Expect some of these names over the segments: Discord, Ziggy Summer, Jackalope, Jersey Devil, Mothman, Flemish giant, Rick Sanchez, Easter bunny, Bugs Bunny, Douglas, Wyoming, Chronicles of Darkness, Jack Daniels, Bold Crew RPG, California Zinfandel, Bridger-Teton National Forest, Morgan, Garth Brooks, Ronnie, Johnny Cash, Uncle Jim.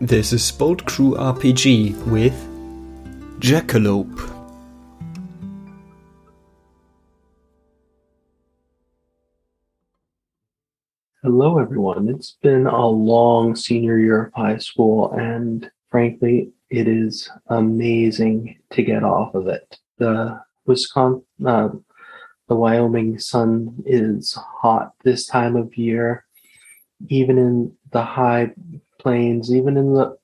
This is Bold Crew RPG with Jackalope. Hello everyone, it's been a long senior year of high school and frankly it is amazing to get off of it. The Wyoming sun is hot this time of year, even in the high plains, even in the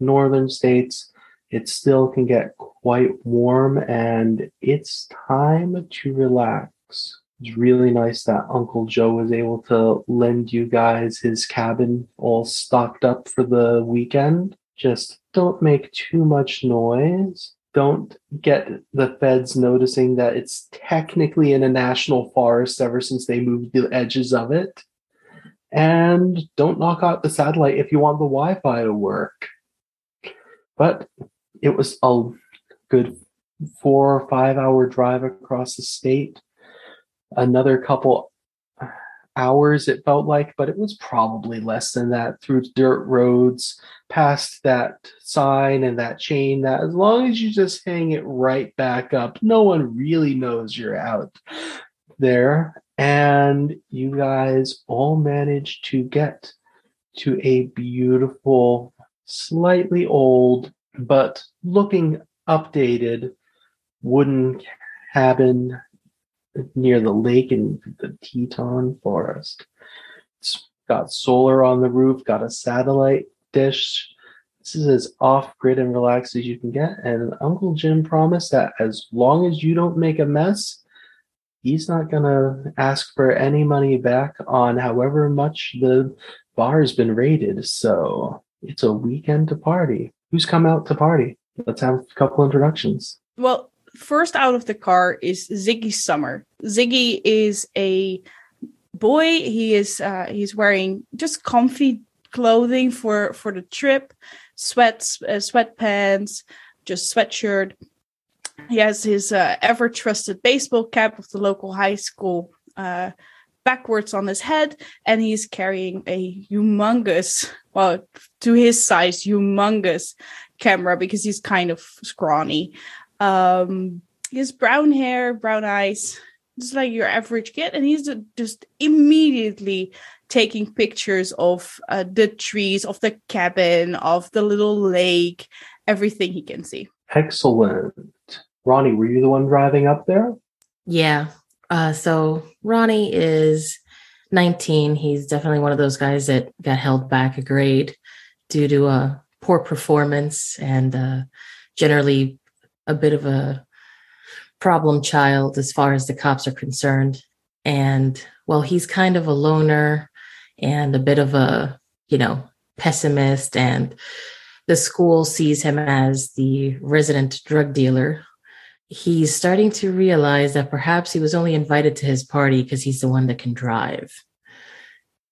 northern states, it still can get quite warm, and it's time to relax. It's really nice that Uncle Joe was able to lend you guys his cabin all stocked up for the weekend. Just don't make too much noise. Don't get the feds noticing that it's technically in a national forest ever since they moved the edges of it. And don't knock out the satellite if you want the Wi-Fi to work. But it was a good 4 or 5 hour drive across the state. Another couple hours it felt like, but it was probably less than that, through dirt roads, past that sign and that chain that as long as you just hang it right back up, no one really knows you're out there. And you guys all managed to get to a beautiful, slightly old, but looking updated wooden cabin near the lake in the Teton Forest. It's got solar on the roof, got a satellite dish. This is as off-grid and relaxed as you can get. And Uncle Jim promised that as long as you don't make a mess, he's not going to ask for any money back on however much the bar's been raided. So it's a weekend to party. Who's come out to party? Let's have a couple introductions. Well, first out of the car is Ziggy Summer. Ziggy is a boy. He's wearing just comfy clothing for the trip. Sweatpants, just sweatshirt. He has his ever-trusted baseball cap of the local high school backwards on his head, and he's carrying a humongous, well, to his size, humongous camera because he's kind of scrawny. He has brown hair, brown eyes, just like your average kid, and he's just immediately taking pictures of the trees, of the cabin, of the little lake, everything he can see. Excellent. Ronnie, were you the one driving up there? Yeah. So Ronnie is 19. He's definitely one of those guys that got held back a grade due to a poor performance and generally a bit of a problem child as far as the cops are concerned. And well, he's kind of a loner and a bit of a, pessimist, and the school sees him as the resident drug dealer. He's starting to realize that perhaps he was only invited to his party because he's the one that can drive.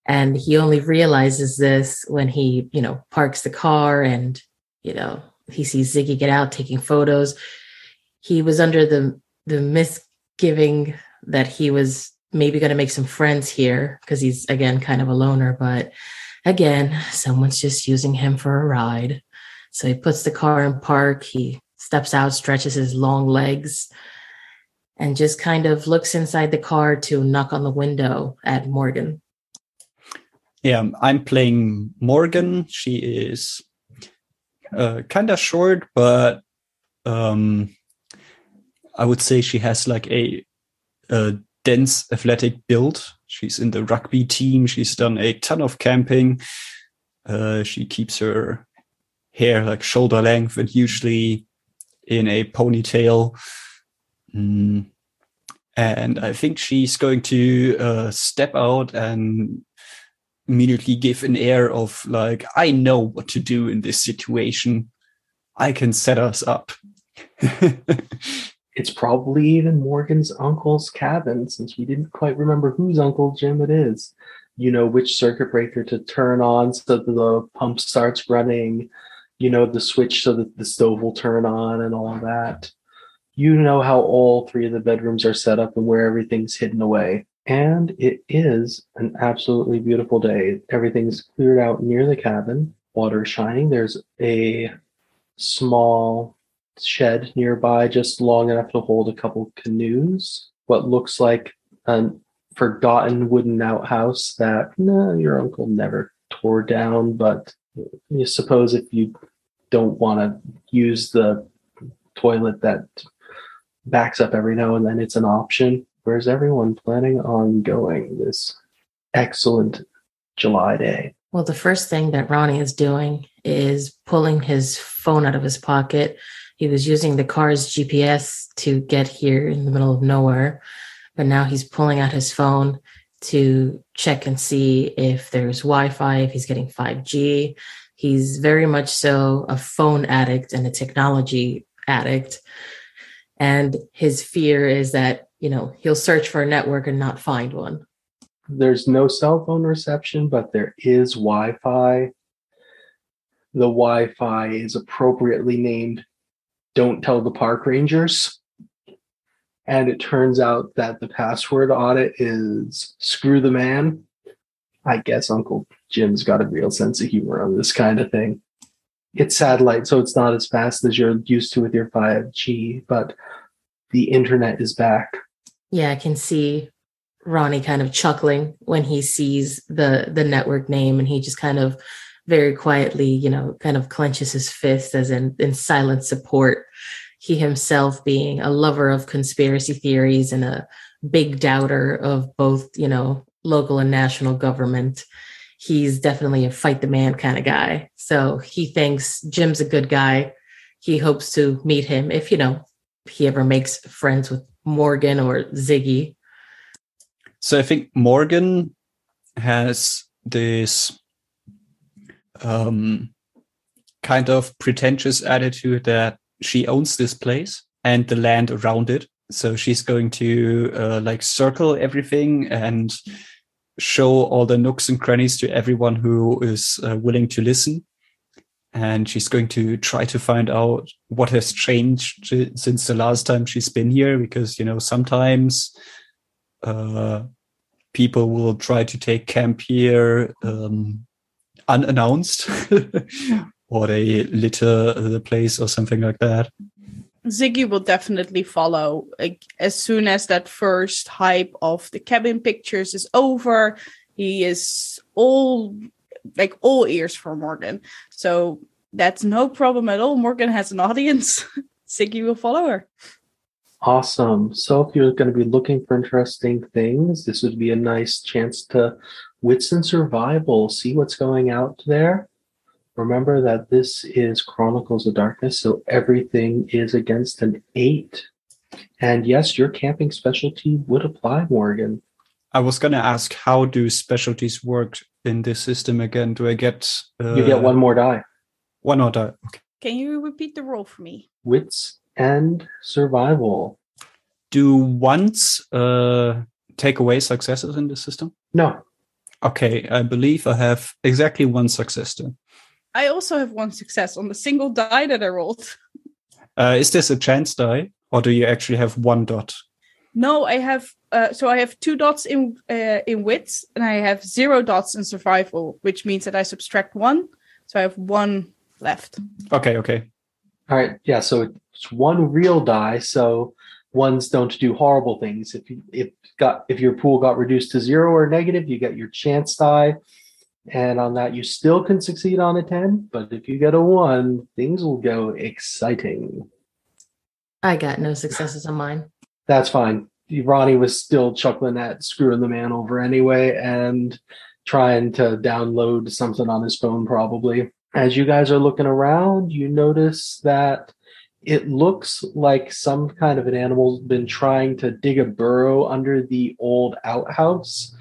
And he only realizes this when he, parks the car and, he sees Ziggy get out taking photos. He was under the misgiving that he was maybe going to make some friends here because he's, again, kind of a loner, but again, someone's just using him for a ride. So he puts the car in park. He steps out, stretches his long legs, and just kind of looks inside the car to knock on the window at Morgan. Yeah, I'm playing Morgan. She is kind of short, but I would say she has like a dense athletic build. She's in the rugby team. She's done a ton of camping. She keeps her hair like shoulder length and usually in a ponytail. And I think she's going to step out and immediately give an air of like, I know what to do in this situation. I can set us up. It's probably even Morgan's uncle's cabin, since we didn't quite remember whose Uncle Jim it is. You know which circuit breaker to turn on so that the pump starts running, the switch so that the stove will turn on and all that. You know how all three of the bedrooms are set up and where everything's hidden away. And it is an absolutely beautiful day. Everything's cleared out near the cabin. water shining. There's a small shed nearby, just long enough to hold a couple canoes. What looks like a forgotten wooden outhouse that your uncle never tore down, but you suppose if you don't want to use the toilet that backs up every now and then, it's an option. Where's everyone planning on going this excellent July day? Well, the first thing that Ronnie is doing is pulling his phone out of his pocket. He was using the car's GPS to get here in the middle of nowhere, but now he's pulling out his phone to check and see if there's Wi-Fi, if he's getting 5G. He's very much so a phone addict and a technology addict. And his fear is that, you know, he'll search for a network and not find one. There's no cell phone reception, but there is Wi-Fi. The Wi-Fi is appropriately named Don't Tell the Park Rangers. And it turns out that the password on it is Screw the Man. I guess Uncle Jim's got a real sense of humor on this kind of thing. It's satellite, so it's not as fast as you're used to with your 5G, but the internet is back. Yeah, I can see Ronnie kind of chuckling when he sees the network name, and he just kind of very quietly, you know, kind of clenches his fist as in silent support. He himself being a lover of conspiracy theories and a big doubter of both, you know, local and national government. He's definitely a fight the man kind of guy. So he thinks Jim's a good guy. He hopes to meet him if, you know, he ever makes friends with Morgan or Ziggy. So I think Morgan has this kind of pretentious attitude that she owns this place and the land around it. So she's going to circle everything and show all the nooks and crannies to everyone who is willing to listen. And she's going to try to find out what has changed since the last time she's been here, because, you know, sometimes people will try to take camp here unannounced or they litter the place or something like that. Ziggy will definitely follow. Like, as soon as that first hype of the cabin pictures is over, he is all ears for Morgan. So that's no problem at all. Morgan has an audience. Ziggy will follow her. Awesome. So if you're going to be looking for interesting things, this would be a nice chance to wits and survival, see what's going out there. Remember that this is Chronicles of Darkness, so everything is against an 8. And yes, your camping specialty would apply, Morgan. I was going to ask, how do specialties work in this system again? Do I get... you get one more die. One more die. Okay. Can you repeat the roll for me? Wits and survival. Do ones take away successes in this system? No. Okay, I believe I have exactly one success then. I also have one success on the single die that I rolled. Is this a chance die, or do you actually have one dot? No, I have. So I have 2 dots in wits, and I have 0 dots in survival, which means that I subtract 1. So I have 1 left. Okay. All right. Yeah. So it's 1 real die. So ones don't do horrible things. If your pool got reduced to 0 or negative, you get your chance die. And on that, you still can succeed on a 10, but if you get a 1, things will go exciting. I got no successes on mine. That's fine. Ronnie was still chuckling at screwing the man over anyway and trying to download something on his phone probably. As you guys are looking around, you notice that it looks like some kind of an animal's been trying to dig a burrow under the old outhouse.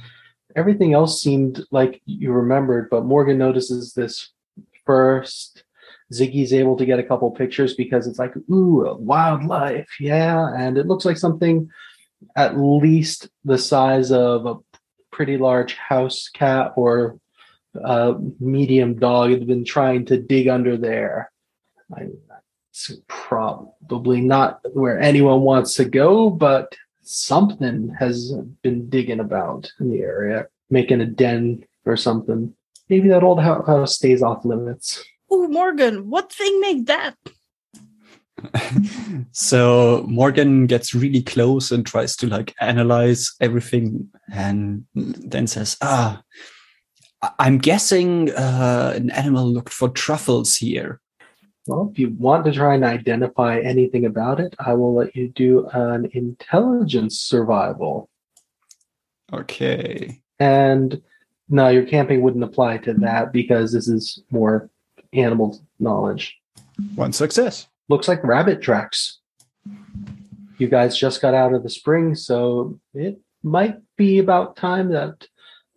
Everything else seemed like you remembered, but Morgan notices this first. Ziggy's able to get a couple pictures because it's like, ooh, wildlife, yeah. And it looks like something at least the size of a pretty large house cat or a medium dog had been trying to dig under there. It's probably not where anyone wants to go, but something has been digging about in the area, making a den or something. maybe that old house stays off limits. Oh, Morgan, what thing made that? So Morgan gets really close and tries to like analyze everything, and then says, I'm guessing an animal looked for truffles here. Well, if you want to try and identify anything about it, I will let you do an intelligence survival. Okay. And no, your camping wouldn't apply to that because this is more animal knowledge. One success. Looks like rabbit tracks. You guys just got out of the spring, so it might be about time that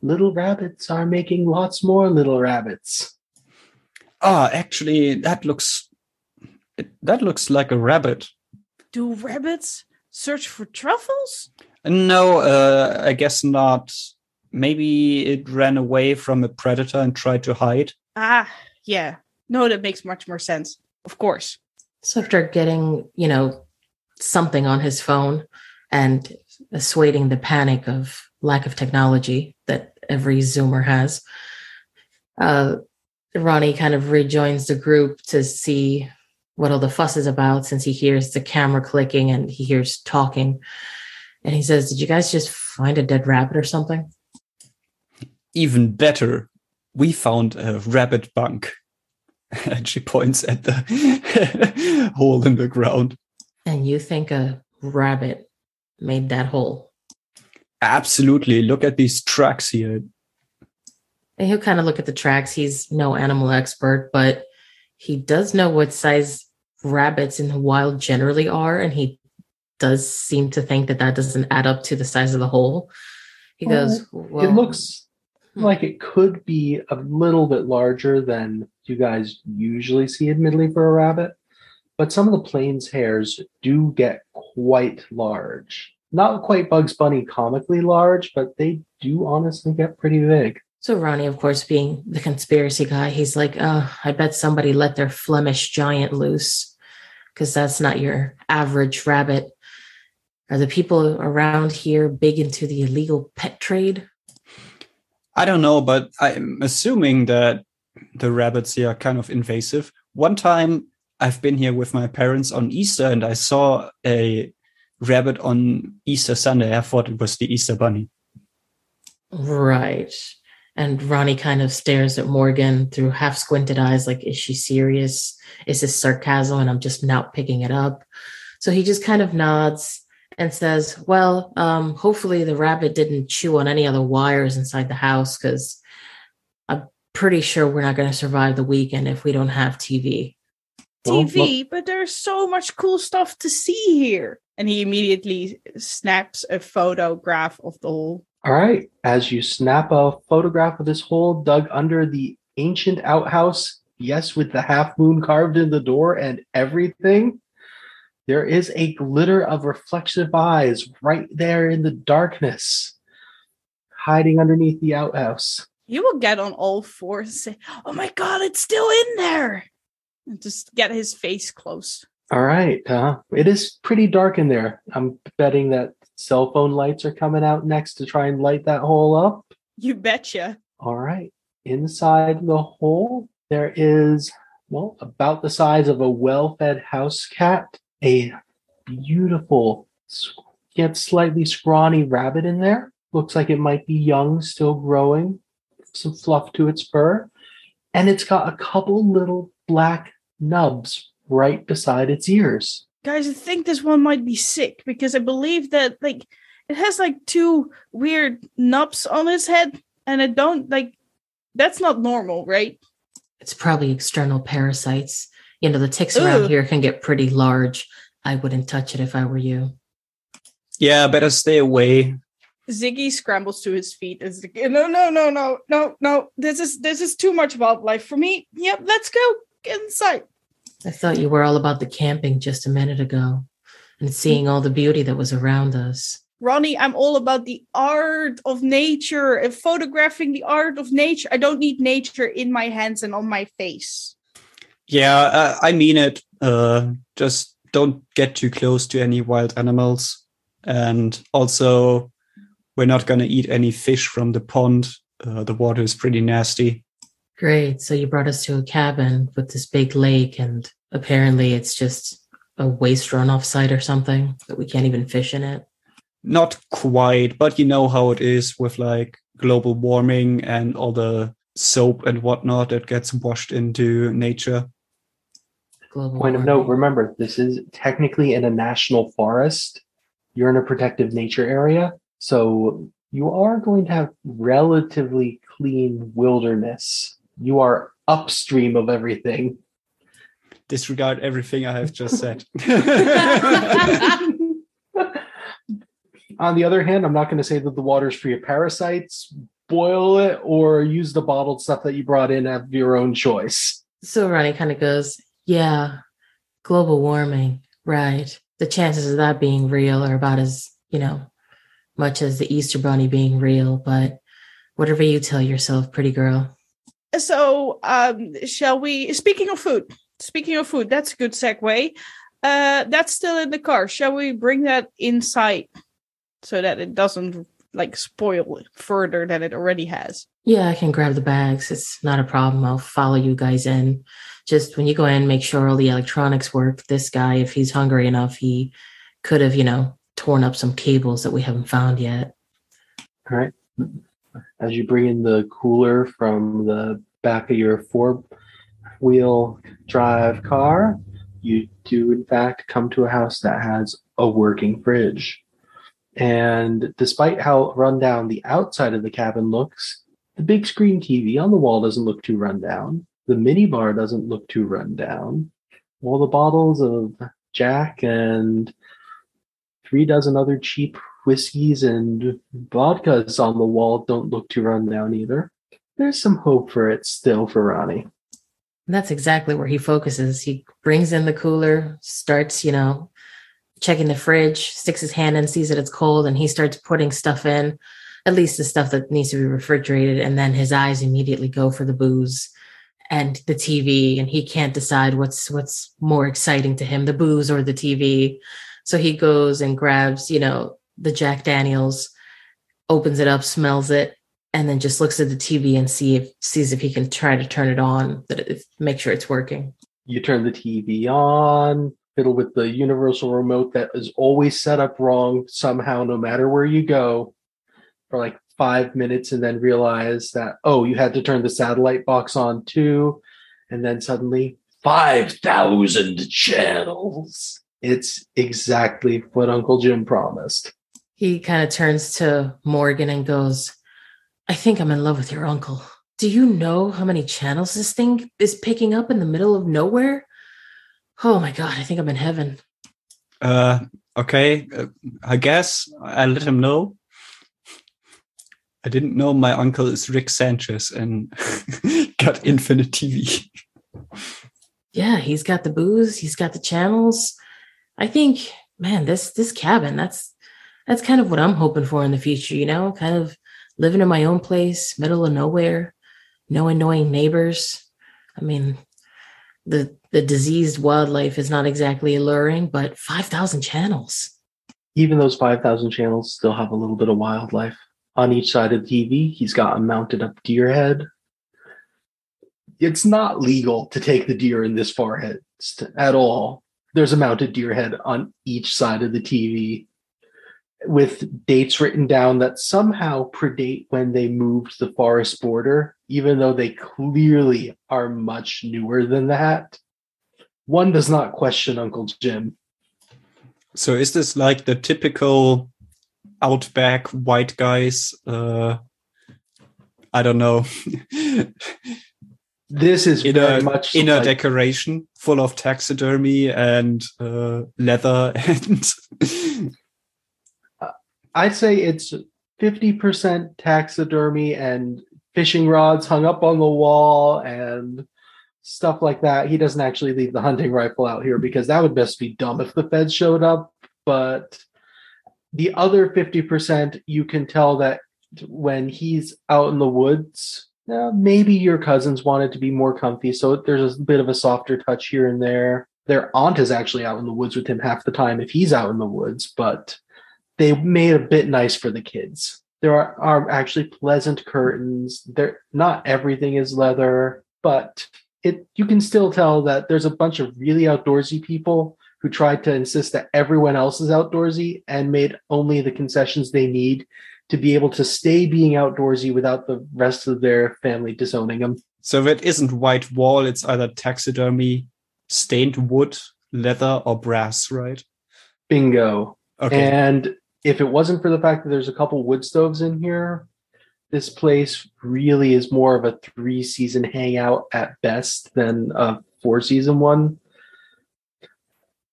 little rabbits are making lots more little rabbits. Actually, that looks like a rabbit. Do rabbits search for truffles? No, I guess not. Maybe it ran away from a predator and tried to hide. Yeah. No, that makes much more sense. Of course. So after getting, something on his phone and assuading the panic of lack of technology that every Zoomer has, Ronnie kind of rejoins the group to see what all the fuss is about, since he hears the camera clicking and he hears talking. And he says, did you guys just find a dead rabbit or something? Even better. We found a rabbit bunk. And she points at the hole in the ground. And you think a rabbit made that hole? Absolutely. Look at these tracks here. And he'll kind of look at the tracks. He's no animal expert, but he does know what size rabbits in the wild generally are. And he does seem to think that doesn't add up to the size of the hole. He goes, well, it looks like it could be a little bit larger than you guys usually see, admittedly, for a rabbit. But some of the plains hares do get quite large. Not quite Bugs Bunny comically large, but they do honestly get pretty big. So Ronnie, of course, being the conspiracy guy, he's like, I bet somebody let their Flemish giant loose, because that's not your average rabbit. Are the people around here big into the illegal pet trade? I don't know, but I'm assuming that the rabbits here are kind of invasive. One time I've been here with my parents on Easter and I saw a rabbit on Easter Sunday. I thought it was the Easter bunny. Right. And Ronnie kind of stares at Morgan through half-squinted eyes, like, is she serious? Is this sarcasm? And I'm just not picking it up. So he just kind of nods and says, well, hopefully the rabbit didn't chew on any other wires inside the house, because I'm pretty sure we're not going to survive the weekend if we don't have TV. TV? But there's so much cool stuff to see here. And he immediately snaps a photograph of the hole. All right, as you snap a photograph of this hole dug under the ancient outhouse, yes, with the half moon carved in the door and everything, there is a glitter of reflective eyes right there in the darkness, hiding underneath the outhouse. You will get on all fours and say, oh my God, it's still in there. And just get his face close. All right, it is pretty dark in there. I'm betting that cell phone lights are coming out next to try and light that hole up. You betcha. All right. Inside the hole, there is, about the size of a well-fed house cat, a beautiful, yet slightly scrawny rabbit in there. Looks like it might be young, still growing, some fluff to its fur. And it's got a couple little black nubs right beside its ears. Guys, I think this one might be sick, because I believe that it has two weird nubs on its head, and I don't that's not normal, right? It's probably external parasites. The ticks around here can get pretty large. I wouldn't touch it if I were you. Yeah, better stay away. Ziggy scrambles to his feet and is like, no. This is too much wildlife for me. Yep, let's go inside. I thought you were all about the camping just a minute ago and seeing all the beauty that was around us. Ronnie, I'm all about the art of nature and photographing the art of nature. I don't need nature in my hands and on my face. Yeah, I mean it. Just don't get too close to any wild animals. And also, we're not going to eat any fish from the pond. The water is pretty nasty. Great. So you brought us to a cabin with this big lake, and apparently it's just a waste runoff site or something that we can't even fish in it. Not quite, but you know how it is with like global warming and all the soap and whatnot that gets washed into nature. Global Point warming. Of note, remember, this is technically in a national forest. You're in a protective nature area, so you are going to have relatively clean wilderness. You are upstream of everything. Disregard everything I have just said. On the other hand, I'm not going to say that the water's free of parasites. Boil it or use the bottled stuff that you brought in of your own choice. So Ronnie kind of goes, yeah, global warming, right. The chances of that being real are about as, much as the Easter bunny being real, but whatever you tell yourself, pretty girl. So shall we, speaking of food, that's a good segue. That's still in the car. Shall we bring that inside so that it doesn't spoil it further than it already has? Yeah, I can grab the bags. It's not a problem. I'll follow you guys in. Just when you go in, make sure all the electronics work. This guy, if he's hungry enough, he could have, torn up some cables that we haven't found yet. All right. As you bring in the cooler from the back of your 4-wheel drive car, you do, in fact, come to a house that has a working fridge. And despite how rundown the outside of the cabin looks, the big screen TV on the wall doesn't look too rundown. The minibar doesn't look too rundown. All the bottles of Jack and 3 dozen other cheap whiskeys and vodkas on the wall don't look too rundown either. There's some hope for it still for Ronnie. That's exactly where he focuses. He brings in the cooler, starts, checking the fridge, sticks his hand in, sees that it's cold, and he starts putting stuff in, at least the stuff that needs to be refrigerated, and then his eyes immediately go for the booze and the TV, and he can't decide what's more exciting to him, the booze or the TV. So he goes and grabs, the Jack Daniels, opens it up, smells it, and then just looks at the TV and sees if he can try to turn it on, make sure it's working. You turn the TV on, fiddle with the universal remote that is always set up wrong somehow, no matter where you go, for 5 minutes, and then realize that, you had to turn the satellite box on too. And then suddenly 5,000 channels. It's exactly what Uncle Jim promised. He kind of turns to Morgan and goes, I think I'm in love with your uncle. Do you know how many channels this thing is picking up in the middle of nowhere? Oh my God, I think I'm in heaven. Okay, I guess I let him know. I didn't know my uncle is Rick Sanchez and got infinite TV. Yeah, he's got the booze, he's got the channels. I think, man, this cabin, that's kind of what I'm hoping for in the future, kind of living in my own place, middle of nowhere, no annoying neighbors. I mean, the diseased wildlife is not exactly alluring, but 5,000 channels. Even those 5,000 channels still have a little bit of wildlife. On each side of the TV, he's got a mounted up deer head. It's not legal to take the deer in this far ahead at all. There's a mounted deer head on each side of the TV with dates written down that somehow predate when they moved the forest border, even though they clearly are much newer than that. One does not question Uncle Jim. So is this like the typical outback white guys? I don't know. This is very much inner decoration full of taxidermy and leather. And I'd say it's 50% taxidermy and fishing rods hung up on the wall and stuff like that. He doesn't actually leave the hunting rifle out here because that would just be dumb if the feds showed up. But the other 50%, you can tell that when he's out in the woods, maybe your cousins wanted to be more comfy. So there's a bit of a softer touch here and there. Their aunt is actually out in the woods with him half the time if he's out in the woods, but they made a bit nice for the kids. There are actually pleasant curtains. There, not everything is leather, but you can still tell that there's a bunch of really outdoorsy people who tried to insist that everyone else is outdoorsy and made only the concessions they need to be able to stay being outdoorsy without the rest of their family disowning them. So it isn't white wall, it's either taxidermy, stained wood, leather, or brass, right? Bingo. Okay. And if it wasn't for the fact that there's a couple wood stoves in here, this place really is more of a 3-season hangout at best than a 4-season one.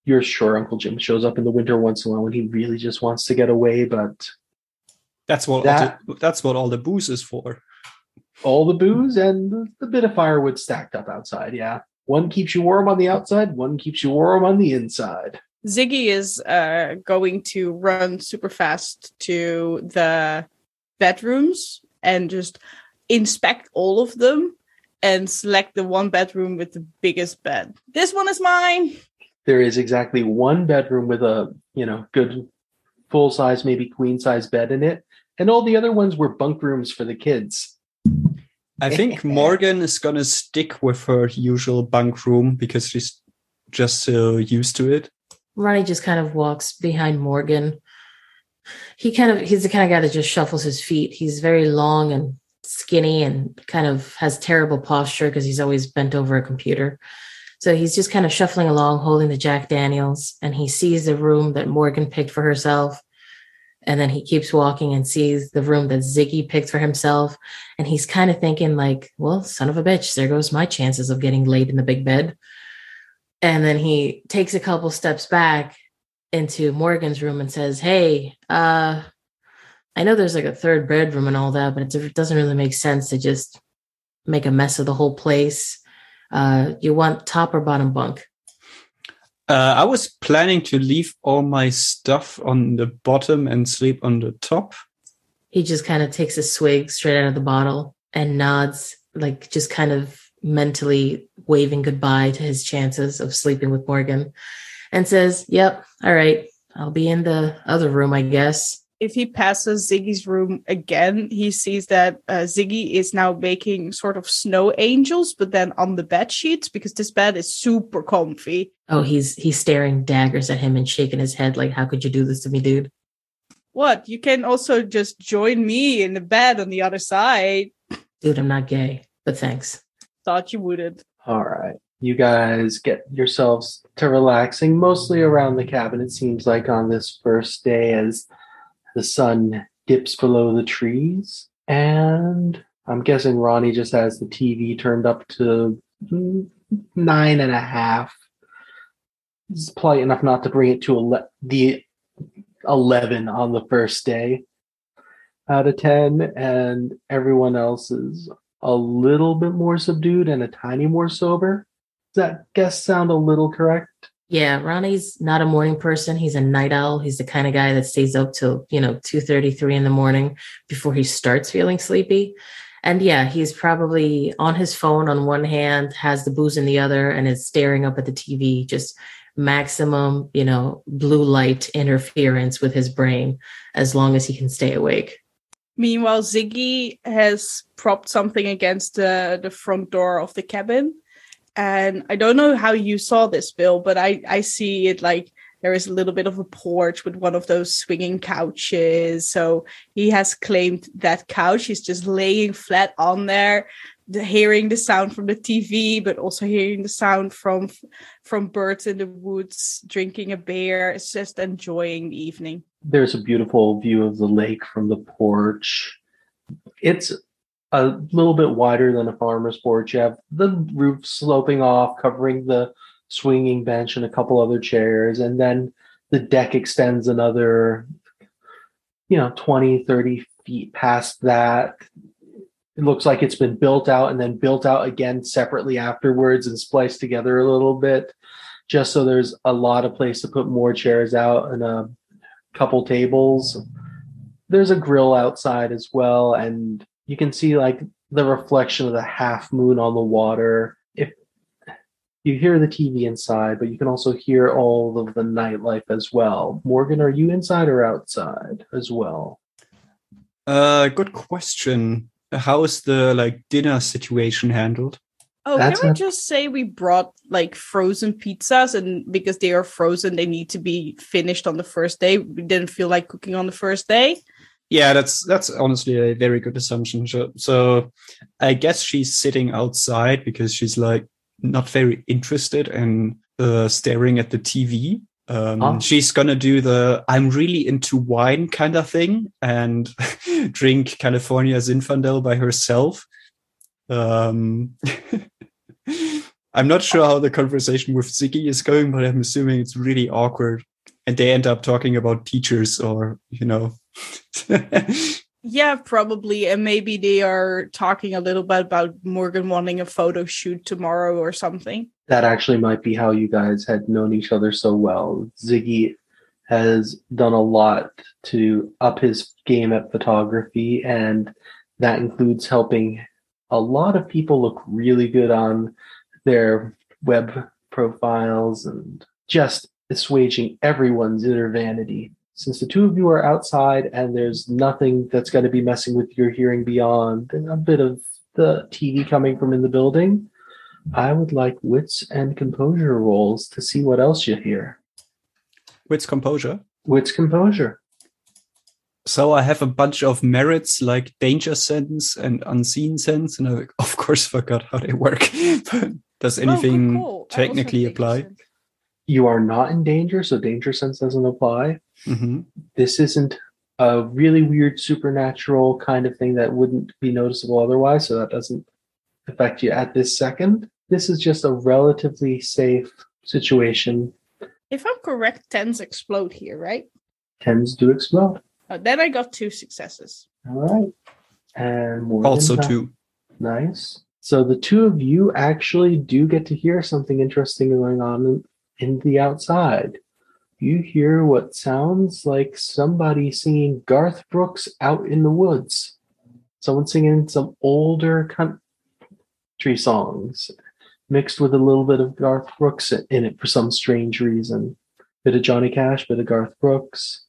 You're sure Uncle Jim shows up in the winter once in a while when he really just wants to get away, but... That's what all the booze is for. All the booze and the bit of firewood stacked up outside, yeah. One keeps you warm on the outside, one keeps you warm on the inside. Ziggy is going to run super fast to the bedrooms and just inspect all of them and select the one bedroom with the biggest bed. This one is mine! There is exactly one bedroom with a, good full-size, maybe queen-size bed in it. And all the other ones were bunk rooms for the kids. I think Morgan is going to stick with her usual bunk room because she's just so used to it. Ronnie just kind of walks behind Morgan. He's the kind of guy that just shuffles his feet. He's very long and skinny and kind of has terrible posture because he's always bent over a computer. So he's just kind of shuffling along, holding the Jack Daniels, and he sees the room that Morgan picked for herself. And then he keeps walking and sees the room that Ziggy picked for himself. And he's kind of thinking like, well, son of a bitch, there goes my chances of getting laid in the big bed. And then he takes a couple steps back into Morgan's room and says, hey, I know there's like a third bedroom and all that, but it doesn't really make sense to just make a mess of the whole place. You want top or bottom bunk? I was planning to leave all my stuff on the bottom and sleep on the top. He just kind of takes a swig straight out of the bottle and nods, like just kind of mentally waving goodbye to his chances of sleeping with Morgan and says, yep, all right, I'll be in the other room, I guess. If he passes Ziggy's room again, he sees that Ziggy is now making sort of snow angels, but then on the bed sheets, because this bed is super comfy. Oh, he's staring daggers at him and shaking his head like, how could you do this to me, dude? What? You can also just join me in the bed on the other side. Dude, I'm not gay, but thanks. Thought you wouldn't. All right. You guys get yourselves to relaxing, mostly around the cabin, it seems like, on this first day as... the sun dips below the trees, and I'm guessing Ronnie just has the TV turned up to 9.5. It's polite enough not to bring it to the 11 on the first day out of 10, and everyone else is a little bit more subdued and a tiny more sober. Does that guess sound a little correct? Yeah, Ronnie's not a morning person. He's a night owl. He's the kind of guy that stays up till, 2:33 in the morning before he starts feeling sleepy. And yeah, he's probably on his phone on one hand, has the booze in the other, and is staring up at the TV, just maximum, blue light interference with his brain as long as he can stay awake. Meanwhile, Ziggy has propped something against the front door of the cabin. And I don't know how you saw this, Bill, but I see it like there is a little bit of a porch with one of those swinging couches. So he has claimed that couch. He's just laying flat on there, hearing the sound from the TV, but also hearing the sound from birds in the woods, drinking a beer. It's just enjoying the evening. There's a beautiful view of the lake from the porch. It's a little bit wider than a farmer's porch. You have the roof sloping off, covering the swinging bench and a couple other chairs. And then the deck extends another, 20, 30 feet past that. It looks like it's been built out and then built out again separately afterwards and spliced together a little bit, just so there's a lot of place to put more chairs out and a couple tables. There's a grill outside as well. And you can see like the reflection of the half moon on the water. If you hear the TV inside, but you can also hear all of the nightlife as well. Morgan, are you inside or outside as well? Good question. How is the dinner situation handled? Oh, can I just say we brought frozen pizzas, and because they are frozen, they need to be finished on the first day. We didn't feel like cooking on the first day. Yeah, that's honestly a very good assumption. So I guess she's sitting outside because she's not very interested in staring at the TV. She's gonna do the I'm really into wine kind of thing and drink California Zinfandel by herself. I'm not sure how the conversation with Ziggy is going, but I'm assuming it's really awkward and they end up talking about teachers or Yeah, probably. And maybe they are talking a little bit about Morgan wanting a photo shoot tomorrow or something. That actually might be how you guys had known each other so well. Ziggy has done a lot to up his game at photography, and that includes helping a lot of people look really good on their web profiles and just assuaging everyone's inner vanity. Since the two of you are outside and there's nothing that's going to be messing with your hearing beyond a bit of the TV coming from in the building, I would like wits and composure rolls to see what else you hear. Wits composure? Wits composure. So I have a bunch of merits like danger sense and unseen sense, and I of course forgot how they work. Does anything technically apply? You are not in danger, so danger sense doesn't apply. Mm-hmm. This isn't a really weird supernatural kind of thing that wouldn't be noticeable otherwise, so that doesn't affect you at this second. This is just a relatively safe situation. If I'm correct, 10s explode here, right? 10s do explode. Oh, then I got 2 successes. All right. And more also 2. Nice. So the two of you actually do get to hear something interesting going on in the outside. You hear what sounds like somebody singing Garth Brooks out in the woods. Someone singing some older country songs mixed with a little bit of Garth Brooks in it for some strange reason. Bit of Johnny Cash, bit of Garth Brooks.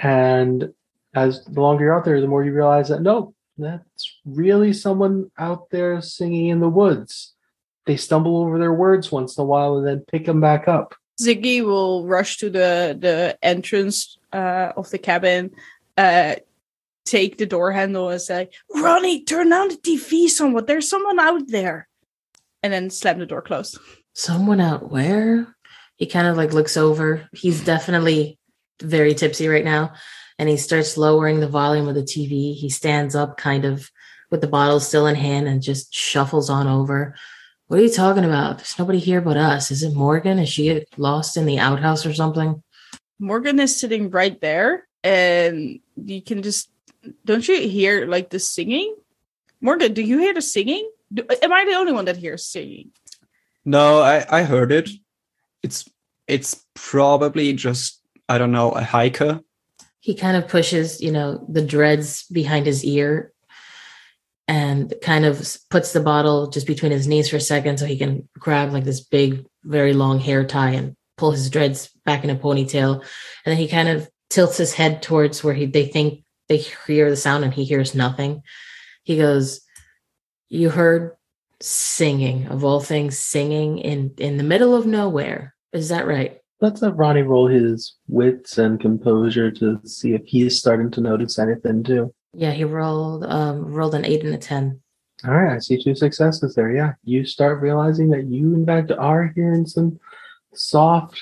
And as the longer you're out there, the more you realize that, no, that's really someone out there singing in the woods. They stumble over their words once in a while and then pick them back up. Ziggy will rush to the entrance of the cabin, take the door handle and say, Ronnie, turn on the TV somewhat. There's someone out there. And then slam the door closed. Someone out where? He kind of looks over. He's definitely very tipsy right now. And he starts lowering the volume of the TV. He stands up kind of with the bottle still in hand and just shuffles on over. What are you talking about? There's nobody here but us. Is it Morgan? Is she lost in the outhouse or something? Morgan is sitting right there, and you can just... Don't you hear, the singing? Morgan, do you hear the singing? Am I the only one that hears singing? No, I heard it. It's probably just, I don't know, a hiker. He kind of pushes, the dreads behind his ear, and kind of puts the bottle just between his knees for a second so he can grab this big, very long hair tie and pull his dreads back in a ponytail. And then he kind of tilts his head towards where they think they hear the sound, and he hears nothing. He goes, you heard singing, of all things, singing in the middle of nowhere. Is that right? Let's have Ronnie roll his wits and composure to see if he's starting to notice anything too. Yeah, he rolled an 8 and a 10. All right, I see 2 successes there. Yeah, you start realizing that you, in fact, are hearing some soft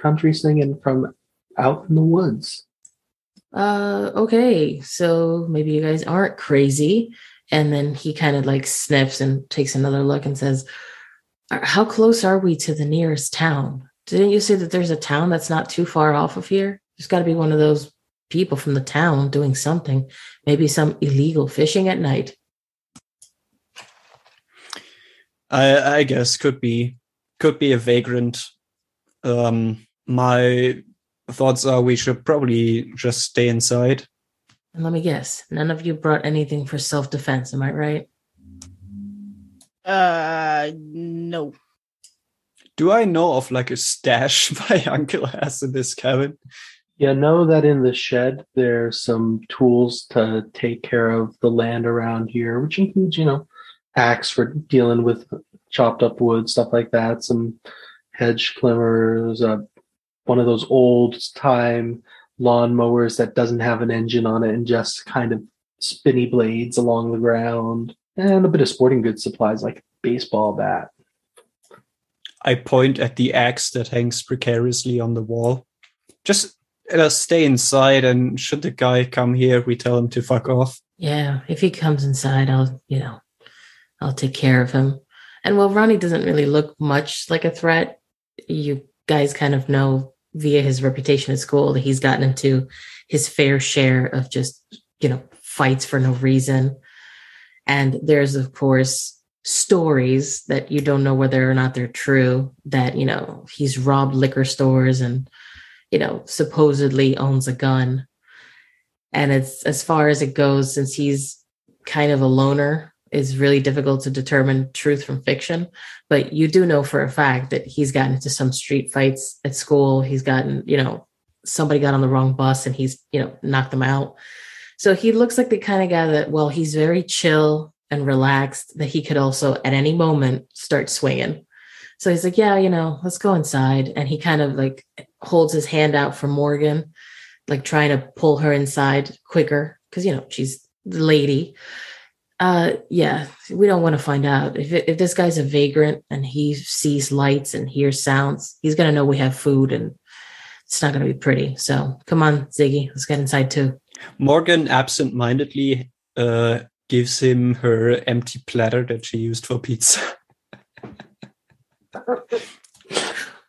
country singing from out in the woods. Okay, so maybe you guys aren't crazy. And then he kind of sniffs and takes another look and says, how close are we to the nearest town? Didn't you say that there's a town that's not too far off of here? There's got to be one of those people from the town doing something, maybe some illegal fishing at night. I guess could be a vagrant. My thoughts are we should probably just stay inside. And let me guess, none of you brought anything for self-defense, am I right? No. Do I know of a stash my uncle has in this cabin? Yeah, know that in the shed there's some tools to take care of the land around here, which includes, you know, axe for dealing with chopped up wood, stuff like that, some hedge climbers, one of those old time lawn mowers that doesn't have an engine on it and just kind of spinny blades along the ground, and a bit of sporting goods supplies like a baseball bat. I point at the axe that hangs precariously on the wall. Just let us stay inside, and should the guy come here, we tell him to fuck off. Yeah, if he comes inside, I'll take care of him. And while Ronnie doesn't really look much like a threat, you guys kind of know via his reputation at school that he's gotten into his fair share of just, you know, fights for no reason. And there's, of course, stories that you don't know whether or not they're true, that, you know, he's robbed liquor stores and, you know, supposedly owns a gun. And it's, as far as it goes, since he's kind of a loner, it's really difficult to determine truth from fiction. But you do know for a fact that he's gotten into some street fights at school. He's gotten, you know, somebody got on the wrong bus and he's, you know, knocked them out. So he looks like the kind of guy that, well, he's very chill and relaxed, that he could also at any moment start swinging. So he's like, yeah, you know, let's go inside. And he kind of like holds his hand out for Morgan, like trying to pull her inside quicker, because, you know, she's the lady. Yeah, we don't want to find out. If this guy's a vagrant and he sees lights and hears sounds, he's going to know we have food and it's not going to be pretty. So come on, Ziggy, let's get inside too. Morgan absentmindedly gives him her empty platter that she used for pizza.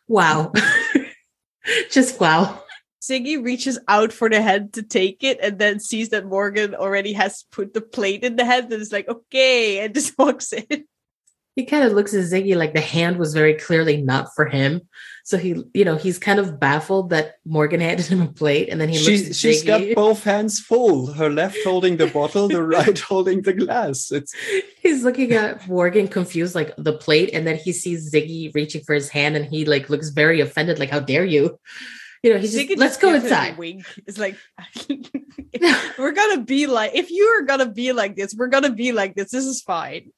Wow. Just wow. Ziggy reaches out for the hand to take it and then sees that Morgan already has put the plate in the hand and is like, okay, and just walks in. He kind of looks at Ziggy like the hand was very clearly not for him. So he, you know, he's kind of baffled that Morgan handed him a plate, and then he looks at Ziggy. She's got both hands full, her left holding the bottle, the right holding the glass. He's looking at Morgan confused, like the plate, and then he sees Ziggy reaching for his hand and he like looks very offended, like, how dare you? You know, he's just, let's go inside. It's like, we're going to be like, if you are going to be like this, we're going to be like this. This is fine.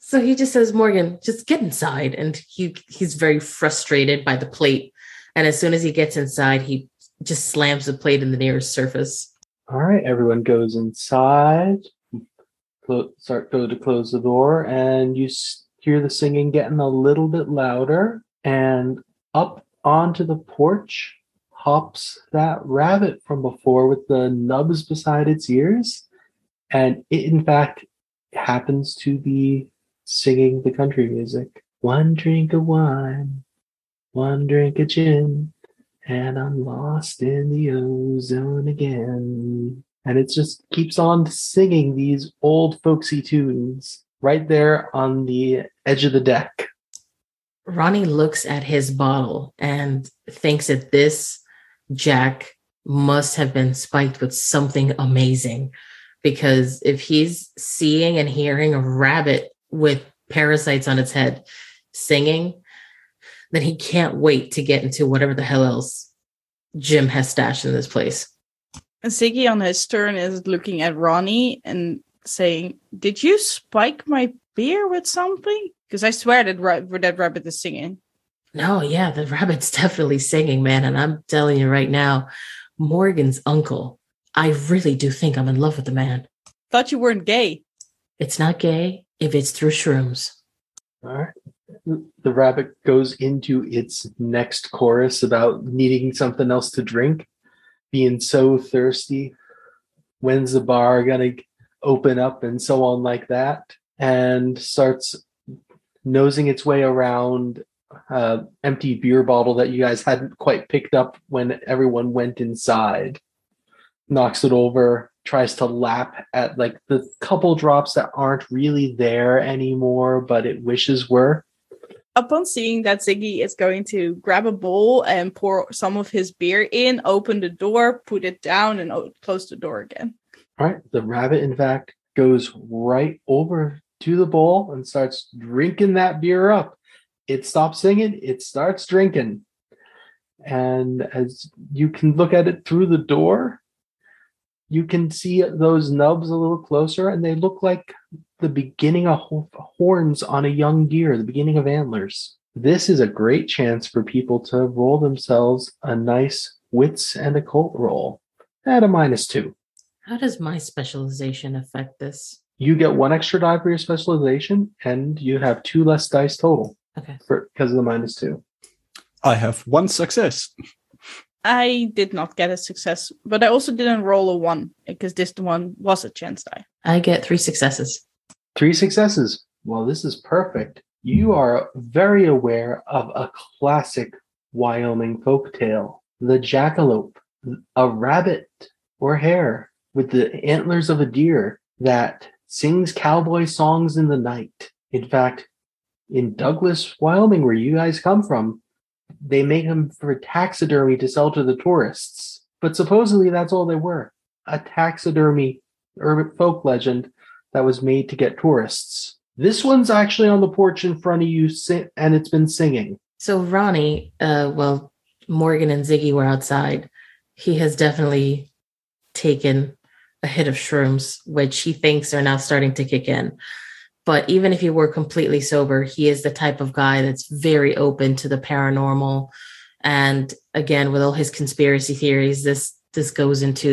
So he just says, Morgan, just get inside. And he's very frustrated by the plate. And as soon as he gets inside, he just slams the plate in the nearest surface. All right, everyone goes inside. Go to close the door. And you hear the singing getting a little bit louder. And up onto the porch hops that rabbit from before with the nubs beside its ears. And it, in fact, happens to be singing the country music. One drink of wine, one drink of gin, and I'm lost in the ozone again. And it just keeps on singing these old folksy tunes right there on the edge of the deck. Ronnie looks at his bottle and thinks that this Jack must have been spiked with something amazing, because if he's seeing and hearing a rabbit with parasites on its head singing, then he can't wait to get into whatever the hell else Jim has stashed in this place. And Ziggy on his turn is looking at Ronnie and saying, did you spike my beer with something? Because I swear that rabbit is singing. No, yeah, the rabbit's definitely singing, man. And I'm telling you right now, Morgan's uncle, I really do think I'm in love with the man. Thought you weren't gay. It's not gay if it's through shrooms. All right. The rabbit goes into its next chorus about needing something else to drink, being so thirsty. When's the bar going to open up, and so on like that, and starts nosing its way around empty beer bottle that you guys hadn't quite picked up when everyone went inside. Knocks it over, tries to lap at like the couple drops that aren't really there anymore, but it wishes were. Upon seeing that, Ziggy is going to grab a bowl and pour some of his beer in, open the door, put it down, and close the door again. All right. The rabbit, in fact, goes right over to the bowl and starts drinking that beer up. It stops singing. It starts drinking. And as you can look at it through the door, you can see those nubs a little closer, and they look like the beginning of horns on a young deer, the beginning of antlers. This is a great chance for people to roll themselves a nice wits and occult roll at a -2. How does my specialization affect this? You get one extra die for your specialization, and you have 2 less dice total. Okay. Because of the -2. I have 1 success. I did not get a success, but I also didn't roll a 1 because this one was a chance die. I get 3 successes. 3 successes. Well, this is perfect. You are very aware of a classic Wyoming folktale, the jackalope, a rabbit or hare with the antlers of a deer that sings cowboy songs in the night. In fact, in Douglas, Wyoming, where you guys come from, they make them for taxidermy to sell to the tourists. But supposedly that's all they were, a taxidermy urban folk legend that was made to get tourists. This one's actually on the porch in front of you, and it's been singing. So Ronnie, Morgan and Ziggy were outside. He has definitely taken a hit of shrooms, which he thinks are now starting to kick in. But even if he were completely sober, he is the type of guy that's very open to the paranormal. And again, with all his conspiracy theories, this goes into,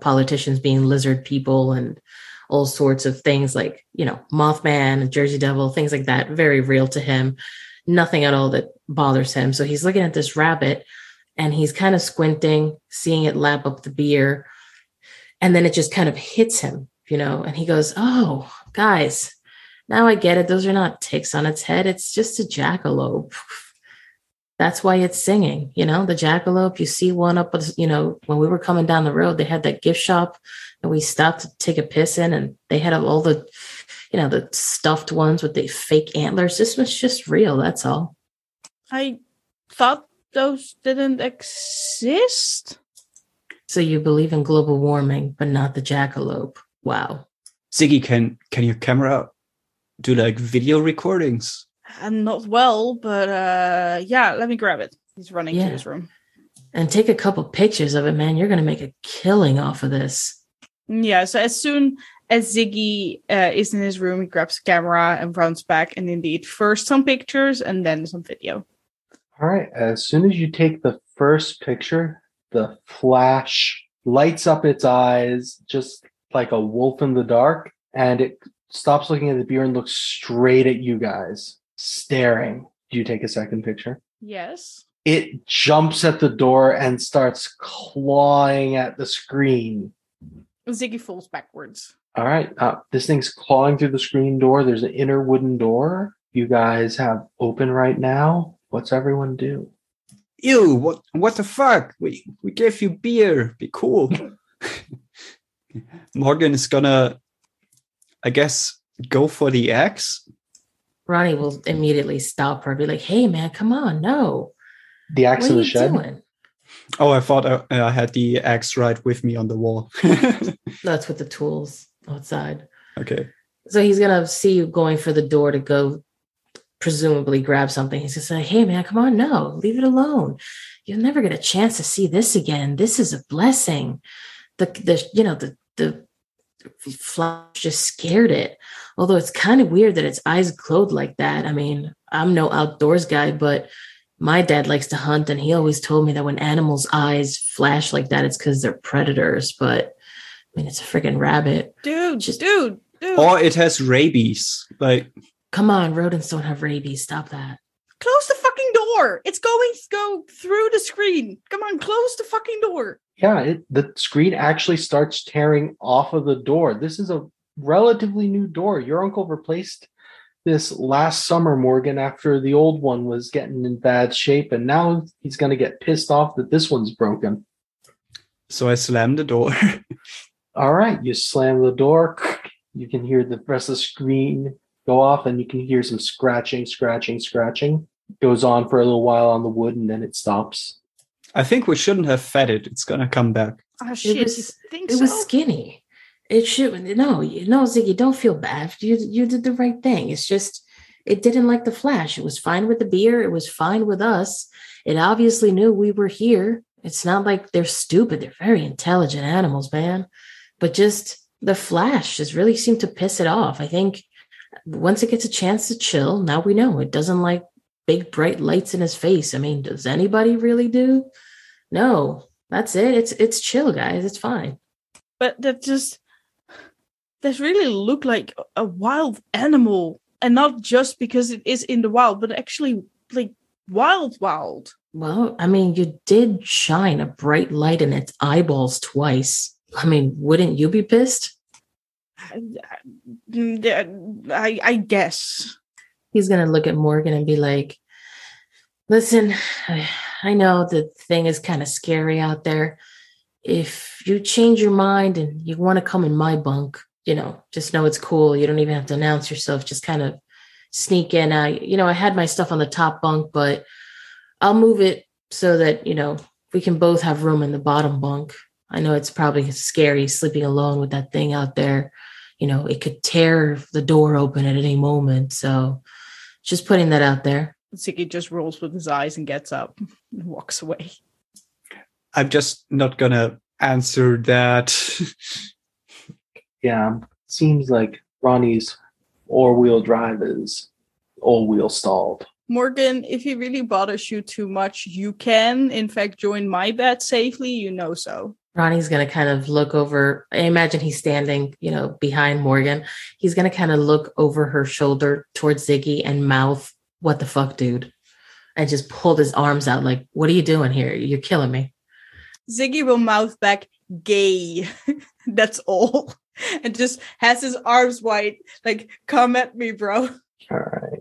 politicians being lizard people and all sorts of things like, Mothman and Jersey Devil, things like that. Very real to him. Nothing at all that bothers him. So he's looking at this rabbit and he's kind of squinting, seeing it lap up the beer. And then it just kind of hits him, and he goes, "Oh, guys, now I get it. Those are not ticks on its head. It's just a jackalope. That's why it's singing. The jackalope, you see one up, when we were coming down the road, they had that gift shop and we stopped to take a piss in, and they had all the, the stuffed ones with the fake antlers. This was just real. That's all. I thought those didn't exist." So you believe in global warming, but not the jackalope. Wow. Ziggy, can your camera do video recordings? I'm not well, but let me grab it. He's running to his room. And take a couple pictures of it, man. You're going to make a killing off of this. Yeah, so as soon as Ziggy is in his room, he grabs the camera and runs back. And indeed, first some pictures and then some video. All right. As soon as you take the first picture, the flash lights up its eyes, just like a wolf in the dark, and it stops looking at the beer and looks straight at you guys, staring. Do you take a second picture? Yes. It jumps at the door and starts clawing at the screen. Ziggy falls backwards. All right. This thing's clawing through the screen door. There's an inner wooden door you guys have open right now. What's everyone do? "Ew, what the fuck? We gave you beer. Be cool." Morgan is gonna, I guess, go for the axe. Ronnie will immediately stop her and be like, "Hey, man, come on, no. The axe in the shed?" Doing? Oh, I thought I had the axe right with me on the wall. That's with the tools outside. Okay. So he's gonna see you going for the door to go presumably grab something. He's just like, "Hey, man, come on, no, leave it alone. You'll never get a chance to see this again. This is a blessing. The flash just scared it. Although it's kind of weird that its eyes glowed like that. I mean, I'm no outdoors guy, but my dad likes to hunt, and he always told me that when animals' eyes flash like that, it's because they're predators. But I mean, it's a freaking rabbit, dude. Or it has rabies, like." "Come on, rodents don't have rabies. Stop that." "Close the fucking door. It's going to go through the screen. Come on, close the fucking door." Yeah, the screen actually starts tearing off of the door. This is a relatively new door. Your uncle replaced this last summer, Morgan, after the old one was getting in bad shape. And now he's going to get pissed off that this one's broken. So I slam the door. All right, you slam the door. You can hear the rest of the screen go off, and you can hear some scratching. It goes on for a little while on the wood, and then it stops. I think we shouldn't have fed it. It's gonna come back. Oh shit! It was skinny. It should. No, Ziggy, don't feel bad. You did the right thing. It's just It didn't like the flash. It was fine with the beer. It was fine with us. It obviously knew we were here. It's not like they're stupid. They're very intelligent animals, man. But just the flash just really seemed to piss it off. I think once it gets a chance to chill, now we know it doesn't like big bright lights in his face. I mean, does anybody really do? No, that's it. It's chill, guys. It's fine. But that really looked like a wild animal, and not just because it is in the wild, but actually like wild. Well, I mean, you did shine a bright light in its eyeballs twice. I mean, wouldn't you be pissed? I guess. He's going to look at Morgan and be like, listen, I know the thing is kind of scary out there. If you change your mind and you want to come in my bunk, you know, just know it's cool. You don't even have to announce yourself. Just kind of sneak in. I had my stuff on the top bunk, but I'll move it so that, you know, we can both have room in the bottom bunk. I know it's probably scary sleeping alone with that thing out there. You know, it could tear the door open at any moment. So just putting that out there. Ziggy just rolls with his eyes and gets up and walks away. I'm just not going to answer that. Yeah, seems like Ronnie's all-wheel drive is all-wheel stalled. Morgan, if he really bothers you too much, you can, in fact, join my bed safely, you know so. Ronnie's going to kind of look over. I imagine he's standing, you know, behind Morgan. He's going to kind of look over her shoulder towards Ziggy and mouth, "What the fuck, dude?" And just pulled his arms out like, "What are you doing here? You're killing me." Ziggy will mouth back, "Gay." That's all. And just has his arms wide, like, "Come at me, bro." All right.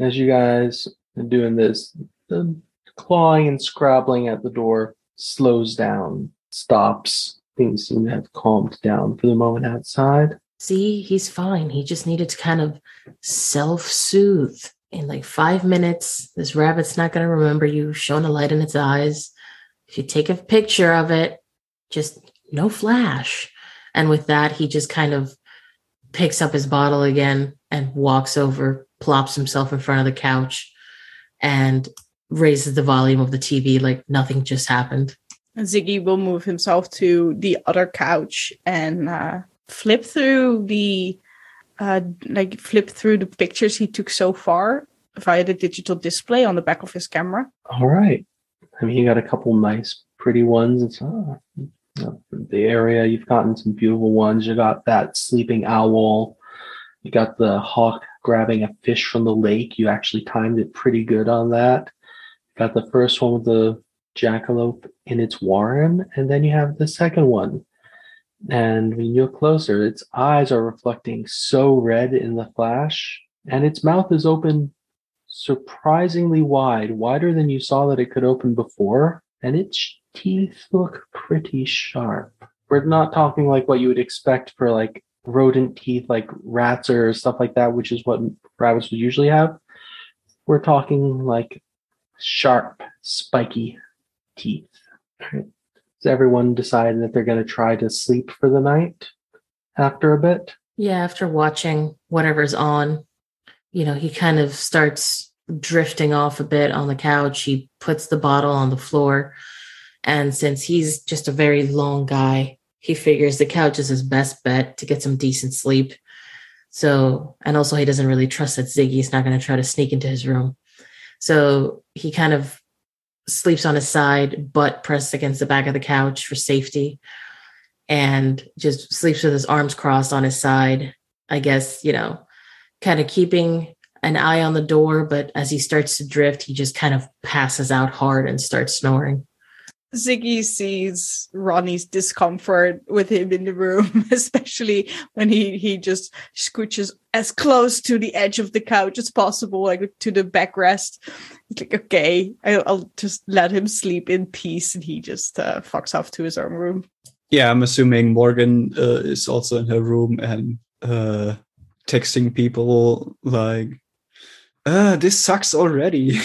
As you guys are doing this, the clawing and scrabbling at the door slows down, stops. Things seem to have calmed down for the moment outside. See, he's fine. He just needed to kind of self-soothe. In like 5 minutes, this rabbit's not going to remember you shone a light in its eyes. If you take a picture of it, just no flash. And with that, he just kind of picks up his bottle again and walks over, plops himself in front of the couch, and raises the volume of the TV like nothing just happened. And Ziggy will move himself to the other couch and flip through the pictures he took so far via the digital display on the back of his camera. All right. I mean, you got a couple nice, pretty ones. It's the area. You've gotten some beautiful ones. You got that sleeping owl. You got the hawk grabbing a fish from the lake. You actually timed it pretty good on that. You got the first one with the jackalope in its warren. And then you have the second one. And when you look closer, its eyes are reflecting so red in the flash, and its mouth is open surprisingly wide, wider than you saw that it could open before, and its teeth look pretty sharp. We're not talking like what you would expect for like rodent teeth, like rats or stuff like that, which is what rabbits would usually have. We're talking like sharp, spiky teeth. Right? Everyone decided that they're going to try to sleep for the night after a bit? Yeah, after watching whatever's on, you know, he kind of starts drifting off a bit on the couch. He puts the bottle on the floor. And since he's just a very long guy, he figures the couch is his best bet to get some decent sleep. So, and also he doesn't really trust that Ziggy's not going to try to sneak into his room. So he kind of sleeps on his side, butt pressed against the back of the couch for safety, and just sleeps with his arms crossed on his side. I guess, you know, kind of keeping an eye on the door, but as he starts to drift, he just kind of passes out hard and starts snoring. Ziggy sees Ronnie's discomfort with him in the room, especially when he just scooches as close to the edge of the couch as possible, like to the backrest. He's like, okay, I'll just let him sleep in peace. And he just fucks off to his own room. Yeah, I'm assuming Morgan is also in her room and texting people like, this sucks already.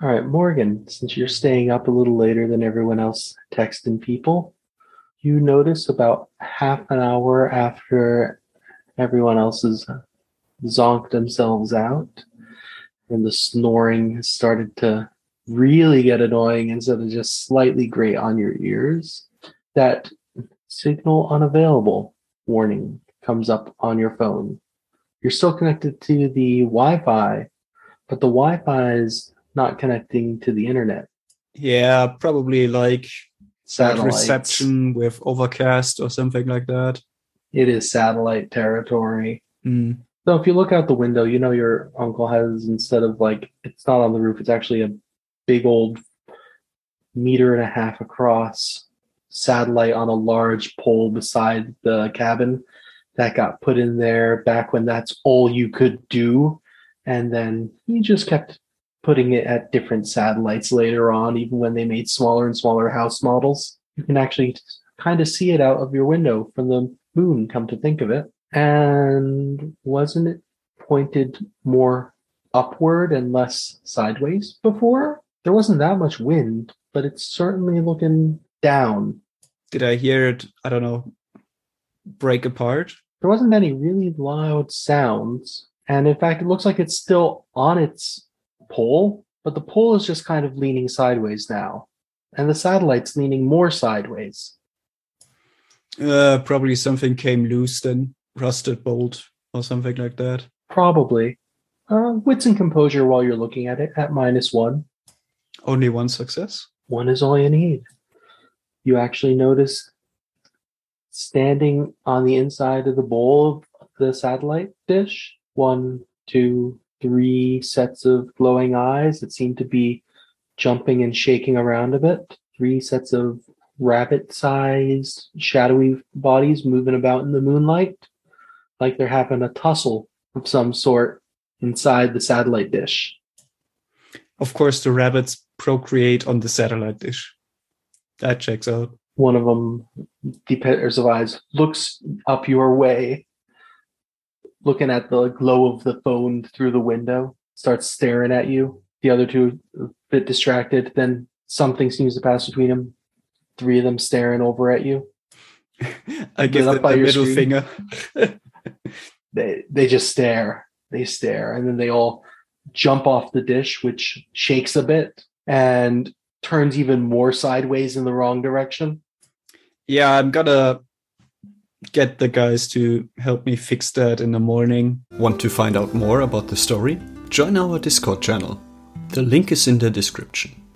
All right, Morgan, since you're staying up a little later than everyone else texting people, you notice about half an hour after everyone else's zonked themselves out, and the snoring started to really get annoying instead of just slightly grate on your ears, that signal unavailable warning comes up on your phone. You're still connected to the Wi-Fi, but the Wi-Fi is not connecting to the internet. Yeah, probably like satellite reception with Overcast or something like that. It is satellite territory. Mm. So if you look out the window, you know your uncle has, instead of like, it's not on the roof, it's actually a big old 1.5 meters across satellite on a large pole beside the cabin that got put in there back when that's all you could do. And then he just kept putting it at different satellites later on, even when they made smaller and smaller house models. You can actually kind of see it out of your window from the moon, come to think of it. And wasn't it pointed more upward and less sideways before? There wasn't that much wind, but it's certainly looking down. Did I hear it, I don't know, break apart? There wasn't any really loud sounds. And in fact, it looks like it's still on its pole, but the pole is just kind of leaning sideways now. And the satellite's leaning more sideways. Probably something came loose then, rusted bolt or something like that. Probably. Wits and composure while you're looking at it at -1. Only one success? One is all you need. You actually notice standing on the inside of the bowl of the satellite dish, 1, 2, 3 sets of glowing eyes that seem to be jumping and shaking around a bit. 3 sets of rabbit-sized, shadowy bodies moving about in the moonlight, like they're having a tussle of some sort inside the satellite dish. Of course, the rabbits procreate on the satellite dish. That checks out. One of them, deep pairs of eyes, looks up your way, looking at the glow of the phone through the window, starts staring at you. The other two, a bit distracted, then something seems to pass between them. 3 of them staring over at you. I give them the middle finger. They just stare. They stare. And then they all jump off the dish, which shakes a bit and turns even more sideways in the wrong direction. Yeah, I'm going to get the guys to help me fix that in the morning. Want to find out more about the story? Join our Discord channel. The link is in the description.